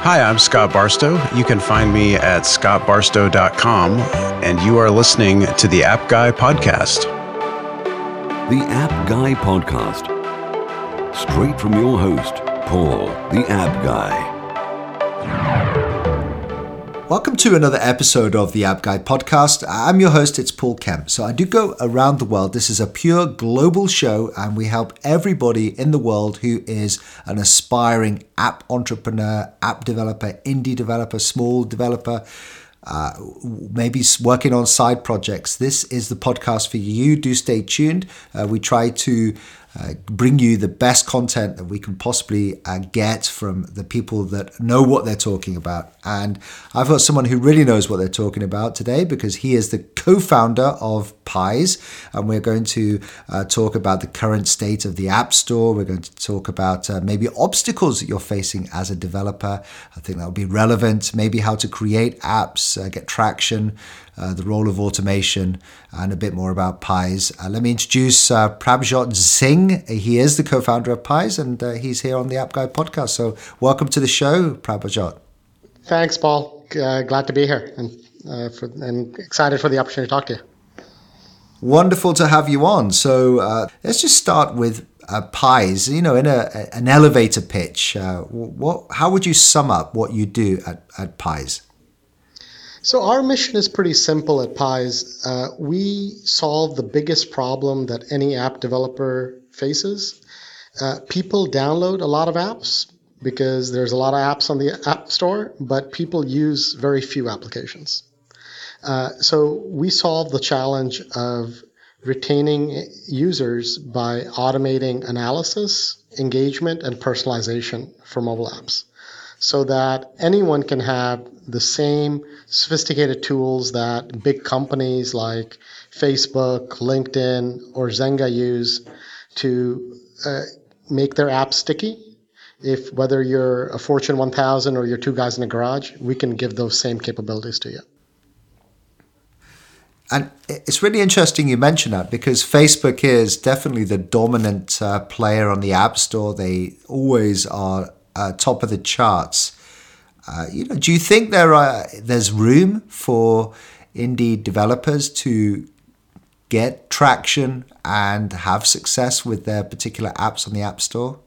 Hi, I'm Scott Barstow. You can find me at scottbarstow.com, and you are listening to the App Guy Podcast. The App Guy Podcast. Straight from your host, Paul, the App Guy. Welcome to another episode of the App Guy Podcast. I'm your host, it's Paul Kemp. So I do go around the world. This is a pure global show, and we help everybody in the world who is an aspiring app entrepreneur, app developer, indie developer, small developer, maybe working on side projects. This is the podcast for you. Do stay tuned. We try to bring you the best content that we can possibly get from the people that know what they're talking about. And I've got someone who really knows what they're talking about today because he is the co-founder of Pyze. And we're going to talk about the current state of the App Store. We're going to talk about maybe obstacles that you're facing as a developer. I think that'll be relevant. Maybe how to create apps, get traction, the role of automation, and a bit more about Pyze. Let me introduce Prabhjot Singh. He is the co-founder of Pyze, and he's here on the App Guy Podcast. So welcome to the show, Prabhjot. Thanks, Paul. Glad to be here and excited for the opportunity to talk to you. Wonderful to have you on. So let's just start with Pyze. You know, in an elevator pitch, how would you sum up what you do at Pyze? So our mission is pretty simple at Pyze. We solve the biggest problem that any app developer faces. People download a lot of apps because there's a lot of apps on the App Store, but people use very few applications. So we solve the challenge of retaining users by automating analysis, engagement, and personalization for mobile apps, so that anyone can have the same sophisticated tools that big companies like Facebook, LinkedIn, or Zenga use to make their apps sticky. If whether you're a Fortune 1000 or you're two guys in a garage, we can give those same capabilities to you. And it's really interesting you mention that because Facebook is definitely the dominant player on the App Store. They always are top of the charts. Do you think there's room for indie developers to get traction and have success with their particular apps on the App Store?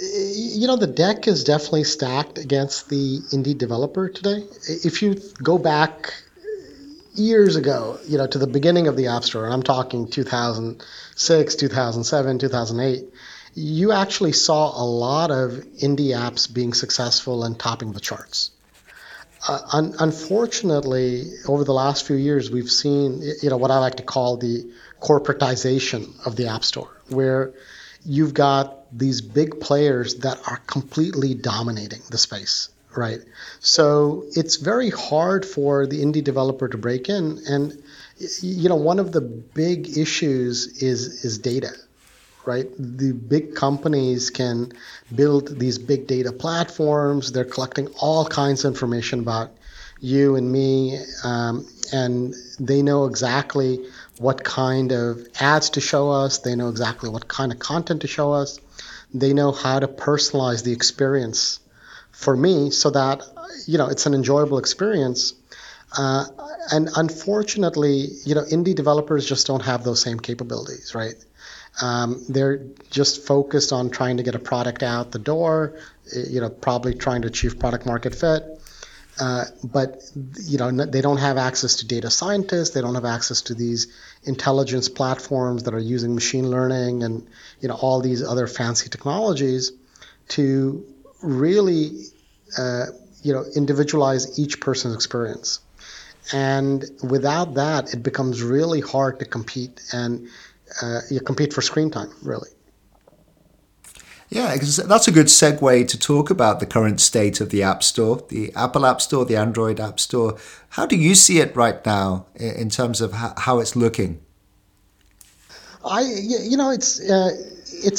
You know, the deck is definitely stacked against the indie developer today. If you go back years ago, you know, to the beginning of the App Store, and I'm talking 2006, 2007, 2008, you actually saw a lot of indie apps being successful and topping the charts. Unfortunately, over the last few years, we've seen, you know, what I like to call the corporatization of the App Store, where you've got these big players that are completely dominating the space, right? So it's very hard for the indie developer to break in. And, you know, one of the big issues is data. Right? The big companies can build these big data platforms. They're collecting all kinds of information about you and me, and they know exactly what kind of ads to show us. They know exactly what kind of content to show us. They know how to personalize the experience for me so that, you know, it's an enjoyable experience. And unfortunately, you know, indie developers just don't have those same capabilities, right? They're just focused on trying to get a product out the door, you know, probably trying to achieve product market fit. But, you know, they don't have access to data scientists. They don't have access to these intelligence platforms that are using machine learning and, you know, all these other fancy technologies to really, you know, individualize each person's experience. And without that, it becomes really hard to compete and you compete for screen time, really. Yeah, that's a good segue to talk about the current state of the App Store, the Apple App Store, the Android App Store. How do you see it right now in terms of how it's looking? You know, it's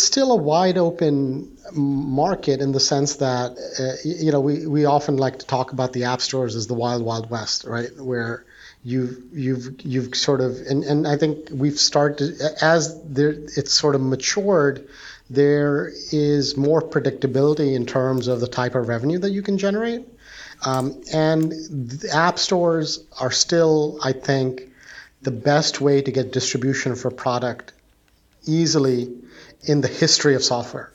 still a wide open market in the sense that, you know, we often like to talk about the App Stores as the wild, wild west, right, where you've sort of, and I think we've started, as it's sort of matured, there is more predictability in terms of the type of revenue that you can generate. And the app stores are still, I think, the best way to get distribution for product easily in the history of software,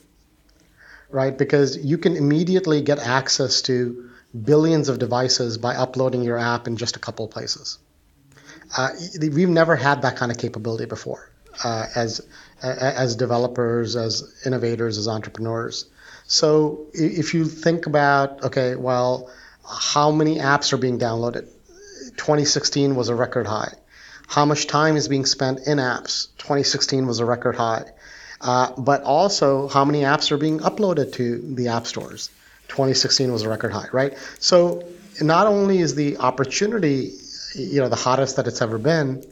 right? Because you can immediately get access to billions of devices by uploading your app in just a couple of places. We've never had that kind of capability before as developers, as innovators, as entrepreneurs. So if you think about, okay, well, how many apps are being downloaded? 2016 was a record high. How much time is being spent in apps? 2016 was a record high. But also, how many apps are being uploaded to the app stores? 2016 was a record high, right? So not only is the opportunity, you know, the hottest that it's ever been,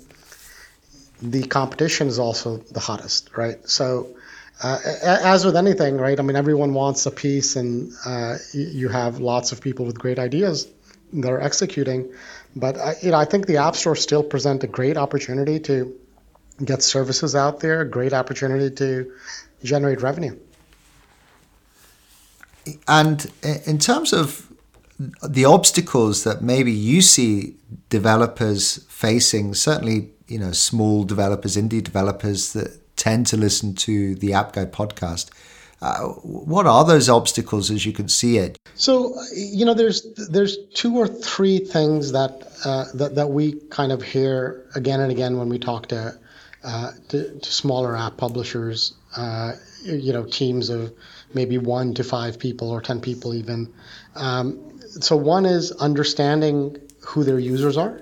the competition is also the hottest, right? So as with anything, right? I mean, everyone wants a piece, and you have lots of people with great ideas that are executing. But I think the app stores still present a great opportunity to get services out there, a great opportunity to generate revenue. And in terms of the obstacles that maybe you see developers facing, certainly, you know, small developers, indie developers that tend to listen to the App Guy podcast, what are those obstacles as you can see it? So, you know, there's two or three things that we kind of hear again and again when we talk to smaller app publishers, you know, teams of maybe 1 to 5 people or 10 people even. So one is understanding who their users are,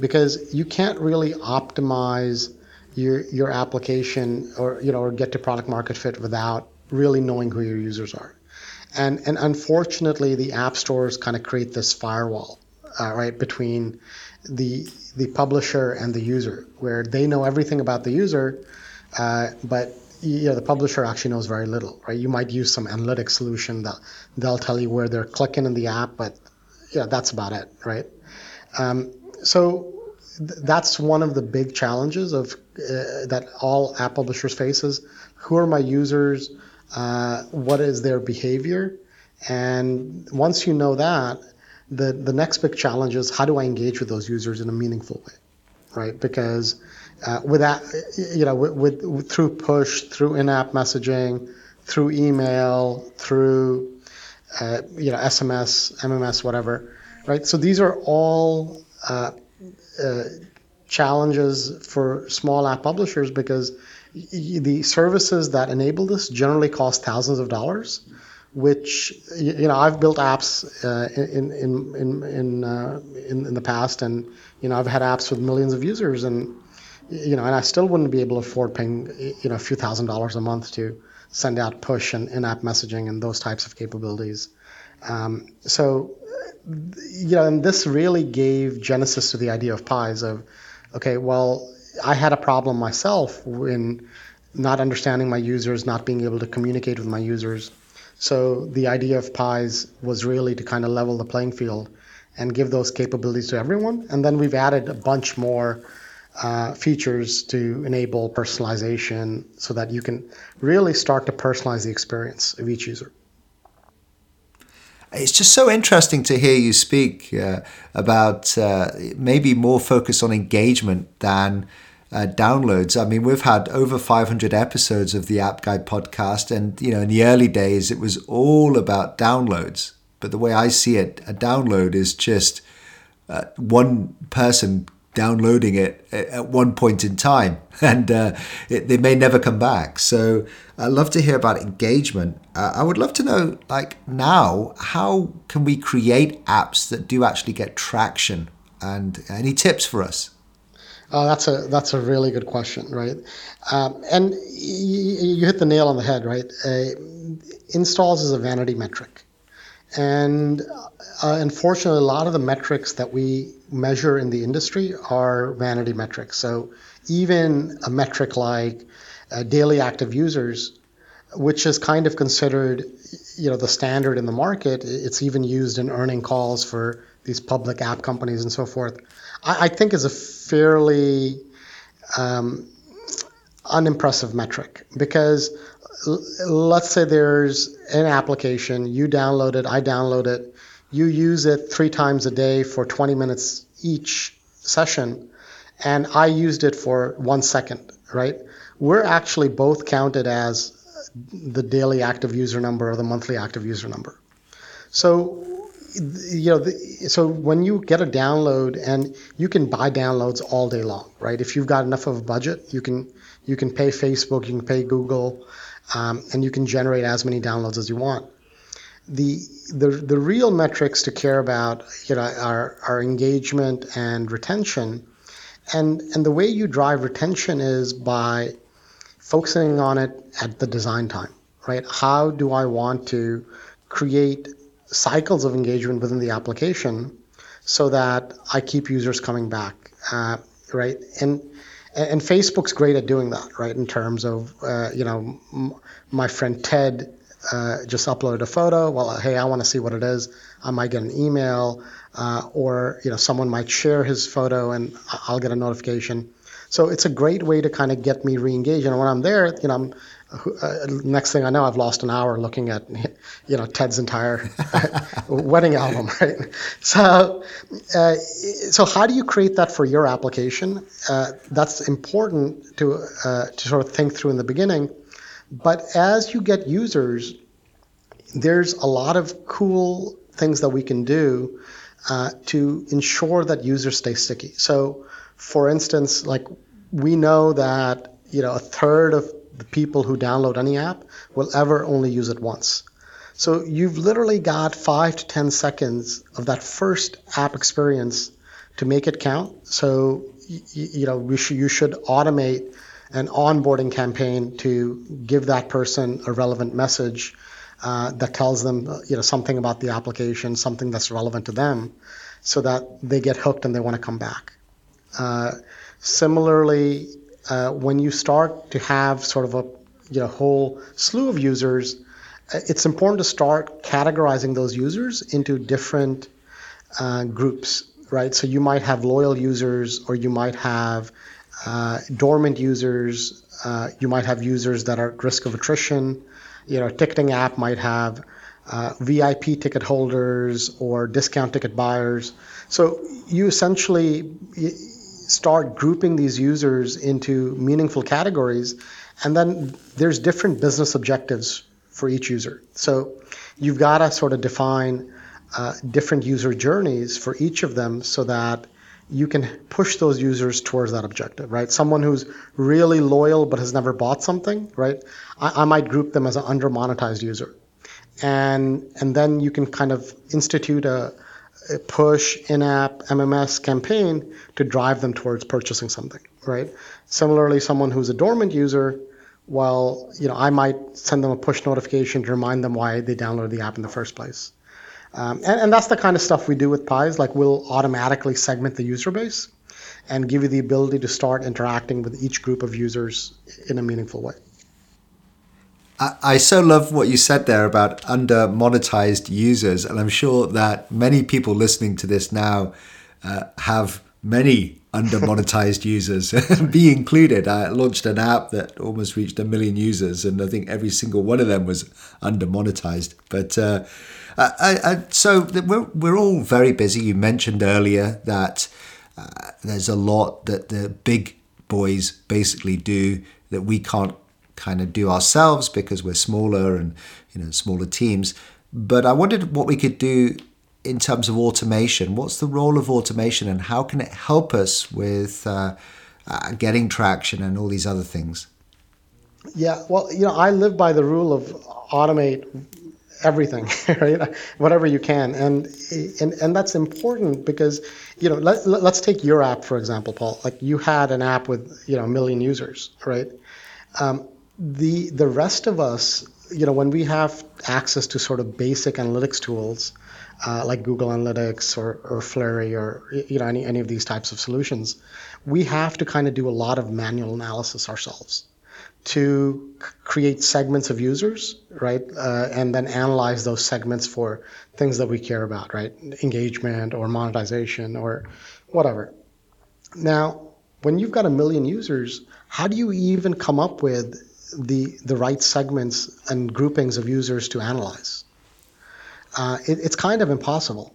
because you can't really optimize your application or, you know, or get to product market fit without really knowing who your users are. And unfortunately, the app stores kind of create this firewall, right, between the publisher and the user, where they know everything about the user, but you know, the publisher actually knows very little, right? You might use some analytic solution that they'll tell you where they're clicking in the app, but yeah, that's about it, right? So that's one of the big challenges of that all app publishers faces. Who are my users? What is their behavior? And once you know that, the next big challenge is, how do I engage with those users in a meaningful way, right? Because with through push, through in-app messaging, through email, through SMS, MMS, whatever, right? So these are all challenges for small app publishers, because the services that enable this generally cost thousands of dollars, which, you know, I've built apps in the past, and, you know, I've had apps with millions of users, and, you know, and I still wouldn't be able to afford paying, you know, a few $1,000s a month to send out push and in-app messaging and those types of capabilities. So, you know, and this really gave genesis to the idea of Pyze of, okay, well, I had a problem myself in not understanding my users, not being able to communicate with my users. So the idea of Pyze was really to kind of level the playing field and give those capabilities to everyone. And then we've added a bunch more features to enable personalization, so that you can really start to personalize the experience of each user. It's just so interesting to hear you speak about maybe more focus on engagement than downloads. I mean, we've had over 500 episodes of the App Guy podcast, and, you know, in the early days, it was all about downloads. But the way I see it, a download is just one person downloading it at one point in time, and they may never come back. So I'd love to hear about engagement. I would love to know, like, now, how can we create apps that do actually get traction? And any tips for us? Oh, that's a really good question, right? And you hit the nail on the head, right? Installs is a vanity metric, and unfortunately, a lot of the metrics that we measure in the industry are vanity metrics. So even a metric like daily active users, which is kind of considered, you know, the standard in the market, it's even used in earning calls for these public app companies and so forth. I think is a fairly unimpressive metric, because let's say there's an application, you download it, I download it, you use it 3 times a day for 20 minutes each session, and I used it for 1 second, right? We're actually both counted as the daily active user number or the monthly active user number. So, you know, so when you get a download, and you can buy downloads all day long, right? If you've got enough of a budget, you can pay Facebook, you can pay Google, and you can generate as many downloads as you want. The real metrics to care about, you know, are engagement and retention, and the way you drive retention is by focusing on it at the design time, right? How do I want to create cycles of engagement within the application so that I keep users coming back, right? And Facebook's great at doing that, right? In terms of, you know, my friend Ted just uploaded a photo. Well, hey, I want to see what it is. I might get an email, or, you know, someone might share his photo and I'll get a notification. So it's a great way to kind of get me re-engaged. And when I'm there, you know, next thing I know, I've lost an hour looking at, you know, Ted's entire wedding album, right? So how do you create that for your application? That's important to sort of think through in the beginning. But as you get users, there's a lot of cool things that we can do to ensure that users stay sticky. So, for instance, like, we know that, you know, 1/3 of the people who download any app will ever only use it once. So you've literally got 5 to 10 seconds of that first app experience to make it count. So, you know, you should automate an onboarding campaign to give that person a relevant message that tells them, you know, something about the application, something that's relevant to them, so that they get hooked and they want to come back. Similarly, when you start to have sort of a, you know, whole slew of users, it's important to start categorizing those users into different groups, right? So you might have loyal users, or you might have dormant users, you might have users that are at risk of attrition. You know, a ticketing app might have VIP ticket holders or discount ticket buyers. So you essentially start grouping these users into meaningful categories, and then there's different business objectives for each user. So you've got to sort of define different user journeys for each of them so that you can push those users towards that objective, right? Someone who's really loyal but has never bought something, right? I might group them as an under-monetized user. And then you can kind of institute a push in-app MMS campaign to drive them towards purchasing something, right? Similarly, someone who's a dormant user, well, you know, I might send them a push notification to remind them why they downloaded the app in the first place. And that's the kind of stuff we do with Pyze. Like, we'll automatically segment the user base and give you the ability to start interacting with each group of users in a meaningful way. I so love what you said there about under-monetized users, and I'm sure that many people listening to this now have many under-monetized users, be included. I launched an app that almost reached 1 million users, and I think every single one of them was under-monetized. But so we're all very busy. You mentioned earlier that there's a lot that the big boys basically do that we can't kind of do ourselves because we're smaller and, you know, smaller teams. But I wondered what we could do in terms of automation. What's the role of automation, and how can it help us with getting traction and all these other things? Yeah, well, you know, I live by the rule of automate everything, right? Whatever you can, and that's important because, you know, let's take your app for example, Paul. Like, you had an app with, you know, 1 million users, right? The rest of us, you know, when we have access to sort of basic analytics tools like Google Analytics or Flurry or, you know, any of these types of solutions, we have to kind of do a lot of manual analysis ourselves to create segments of users, right? And then analyze those segments for things that we care about, right? Engagement or monetization or whatever. Now, when you've got 1 million users, how do you even come up with the right segments and groupings of users to analyze. It's kind of impossible.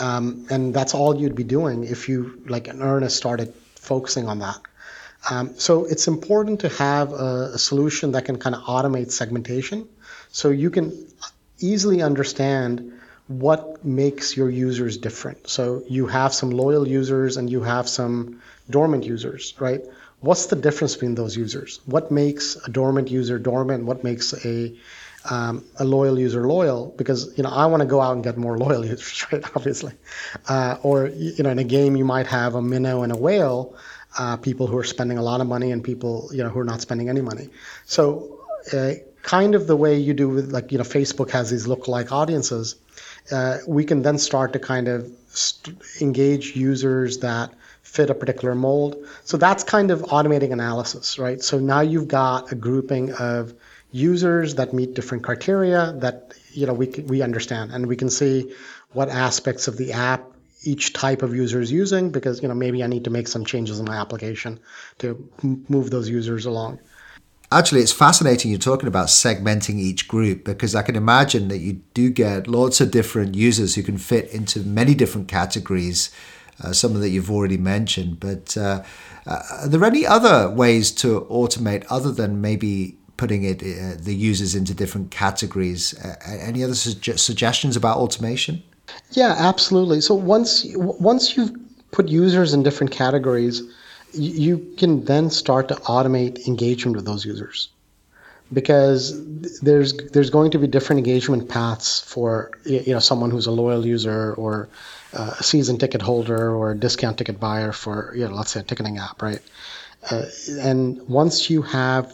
And that's all you'd be doing if you, like in earnest, started focusing on that. So it's important to have a solution that can kind of automate segmentation, so you can easily understand what makes your users different. So you have some loyal users and you have some dormant users, right? What's the difference between those users? What makes a dormant user dormant? What makes a loyal user loyal? Because, you know, I want to go out and get more loyal users, right? Obviously. Or, you know, in a game, you might have a minnow and a whale, people who are spending a lot of money and people, you know, who are not spending any money. So kind of the way you do with, like, you know, Facebook has these lookalike audiences. We can then start to kind of engage users that fit a particular mold. So that's kind of automating analysis, right? So now you've got a grouping of users that meet different criteria that, you know, we understand, and we can see what aspects of the app each type of user is using, because, you know, maybe I need to make some changes in my application to move those users along. Actually, it's fascinating you're talking about segmenting each group, because I can imagine that you do get lots of different users who can fit into many different categories, some of that you've already mentioned. But are there any other ways to automate other than maybe putting it the users into different categories? Any other suggestions about automation? Yeah, absolutely. So once you've put users in different categories, you can then start to automate engagement with those users, because there's going to be different engagement paths for, you know, someone who's a loyal user or a season ticket holder or a discount ticket buyer for, you know, let's say a ticketing app, right? And once you have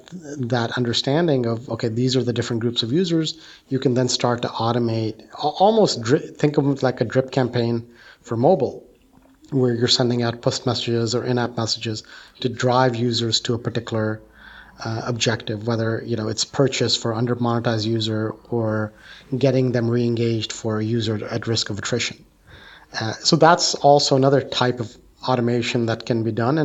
that understanding of, okay, these are the different groups of users, you can then start to automate, almost think of it like a drip campaign for mobile, where you're sending out push messages or in-app messages to drive users to a particular objective, whether, you know, it's purchase for under-monetized user or getting them re-engaged for a user at risk of attrition. So that's also another type of automation that can be done.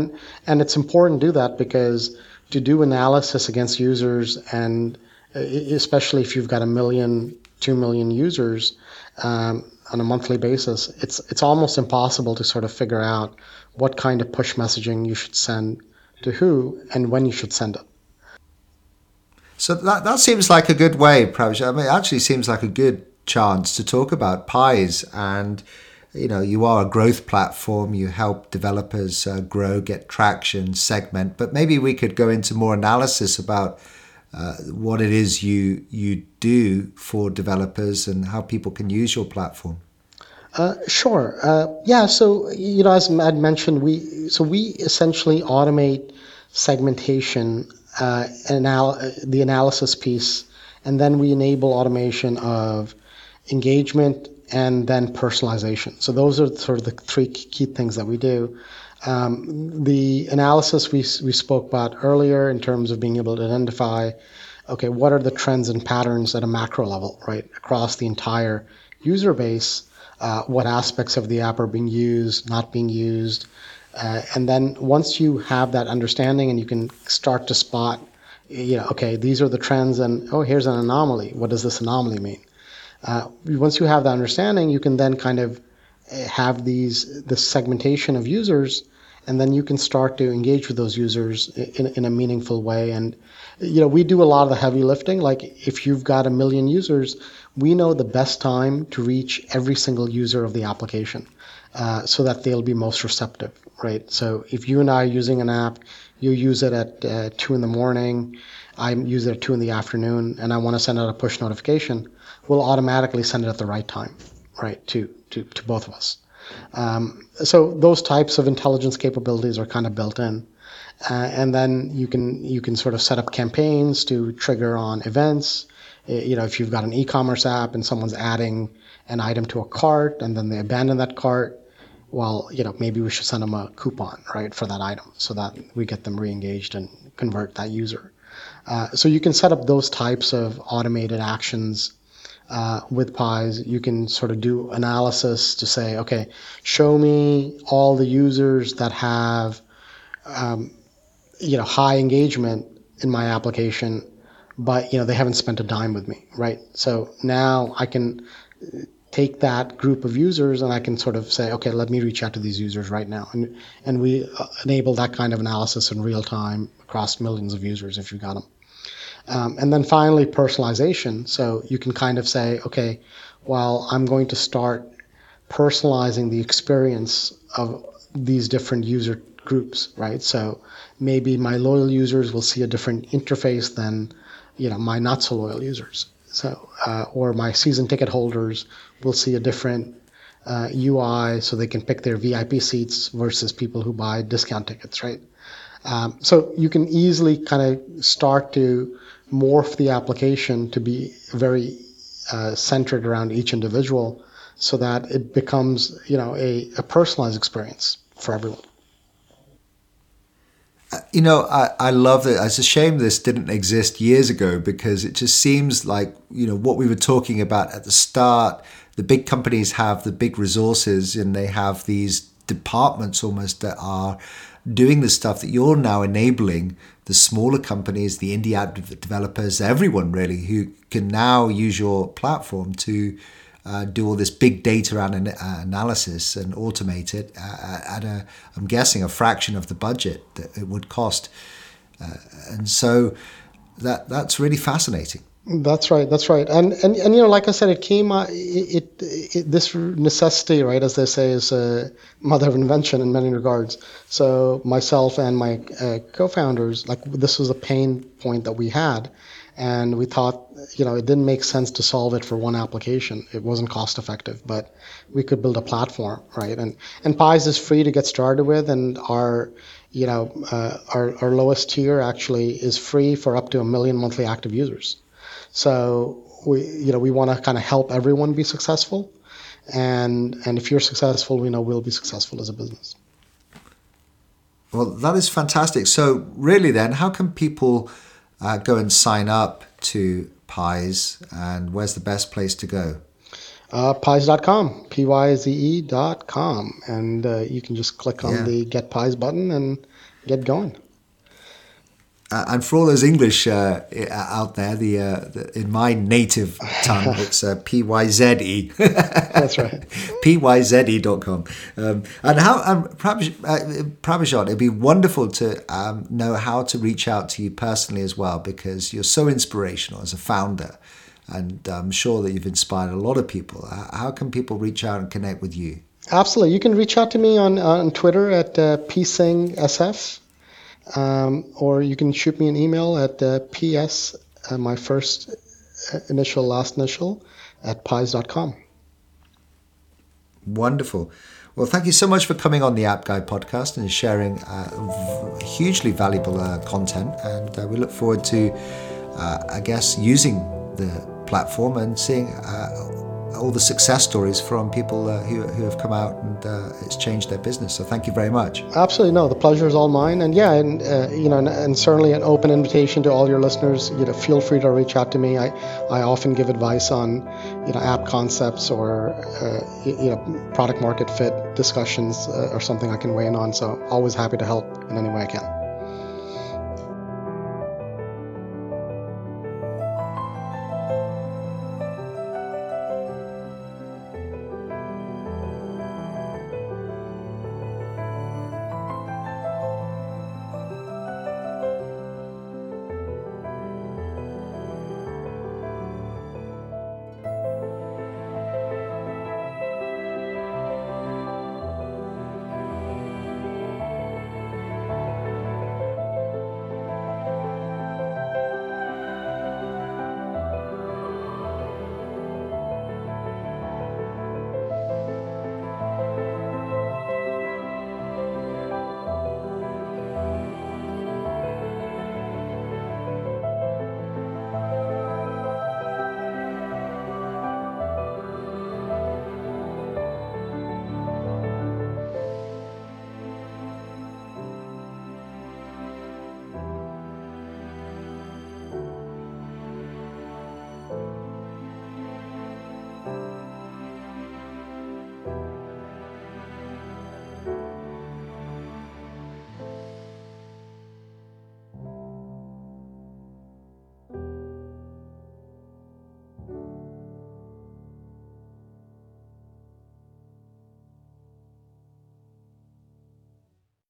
And it's important to do that, because to do analysis against users, and especially if you've got 1 million, 2 million users, on a monthly basis, it's almost impossible to sort of figure out what kind of push messaging you should send to who and when you should send it. So that seems like a good way, Prabhjot. I mean, it actually seems like a good chance to talk about Pyze. And, you know, you are a growth platform. You help developers grow, get traction, segment. But maybe we could go into more analysis about what it is you do for developers and how people can use your platform. Sure. Yeah. So, you know, as Matt mentioned, we essentially automate segmentation and the analysis piece, and then we enable automation of engagement and then personalization. So those are sort of the three key things that we do. The analysis we spoke about earlier in terms of being able to identify, okay, what are the trends and patterns at a macro level, right, across the entire user base, what aspects of the app are being used, not being used. And then once you have that understanding and you can start to spot, you know, okay, these are the trends and, oh, here's an anomaly. What does this anomaly mean? Once you have that understanding, you can then kind of have this segmentation of users, and then you can start to engage with those users in a meaningful way. And, you know, we do a lot of the heavy lifting. Like, if you've got 1 million users, we know the best time to reach every single user of the application so that they'll be most receptive, right? So if you and I are using an app, you use it at 2 in the morning, I use it at 2 in the afternoon, and I want to send out a push notification, we'll automatically send it at the right time, right, to both of us. So those types of intelligence capabilities are kind of built in. And then you can sort of set up campaigns to trigger on events. You know, if you've got an e-commerce app and someone's adding an item to a cart and then they abandon that cart, well, you know, maybe we should send them a coupon, right, for that item so that we get them re-engaged and convert that user. So you can set up those types of automated actions with Pyze. You can sort of do analysis to say, okay, show me all the users that have, you know, high engagement in my application, but they haven't spent a dime with me, right? So now I can take that group of users and I can sort of say, okay, let me reach out to these users right now. And we enable that kind of analysis in real time across millions of users if you got them. And then finally, personalization. So you can kind of say, okay, well, I'm going to start personalizing the experience of these different user groups, right? So maybe my loyal users will see a different interface than, my not so loyal users. So, or my season ticket holders will see a different UI, so they can pick their VIP seats versus people who buy discount tickets, right? So you can easily kind of start to morph the application to be very centered around each individual, so that it becomes, a personalized experience for everyone. I love that. It's a shame this didn't exist years ago, because it just seems like, what we were talking about at the start, the big companies have the big resources and they have these departments almost that are doing the stuff that you're now enabling the smaller companies, the indie app developers, everyone really, who can now use your platform to do all this big data analysis and automate it at I'm guessing, a fraction of the budget that it would cost. And so that's really fascinating. That's right. That's right. And like I said, it came, this necessity, right, as they say, is a mother of invention in many regards. So myself and my co-founders, this was a pain point that we had. And we thought, it didn't make sense to solve it for one application. It wasn't cost effective, but we could build a platform, right? And Pyze is free to get started with, and our lowest tier actually is free for up to 1 million monthly active users. So we want to kind of help everyone be successful, and if you're successful, we know we'll be successful as a business. Well, that is fantastic. So really, then, how can people go and sign up to Pyze, and where's the best place to go? Pyze.com, Pyze.com, and you can just click on the Get Pyze button and get going. And for all those English out there, in my native tongue, it's Pyze. That's right. Pyze.com. And how, Prabhjot, it'd be wonderful to know how to reach out to you personally as well, because you're so inspirational as a founder, and I'm sure that you've inspired a lot of people. How can people reach out and connect with you? Absolutely. You can reach out to me on Twitter at P-Sing-S-F. Or you can shoot me an email at PS, my first initial, last initial, at pyze.com. Wonderful. Well, thank you so much for coming on the App Guy podcast and sharing hugely valuable content. And we look forward to, using the platform and seeing all the success stories from people who have come out and it's changed their business. So thank you very much. Absolutely. No, the pleasure is all mine. And and certainly an open invitation to all your listeners, feel free to reach out to me. I often give advice on, app concepts or, product market fit discussions or something I can weigh in on. So always happy to help in any way I can.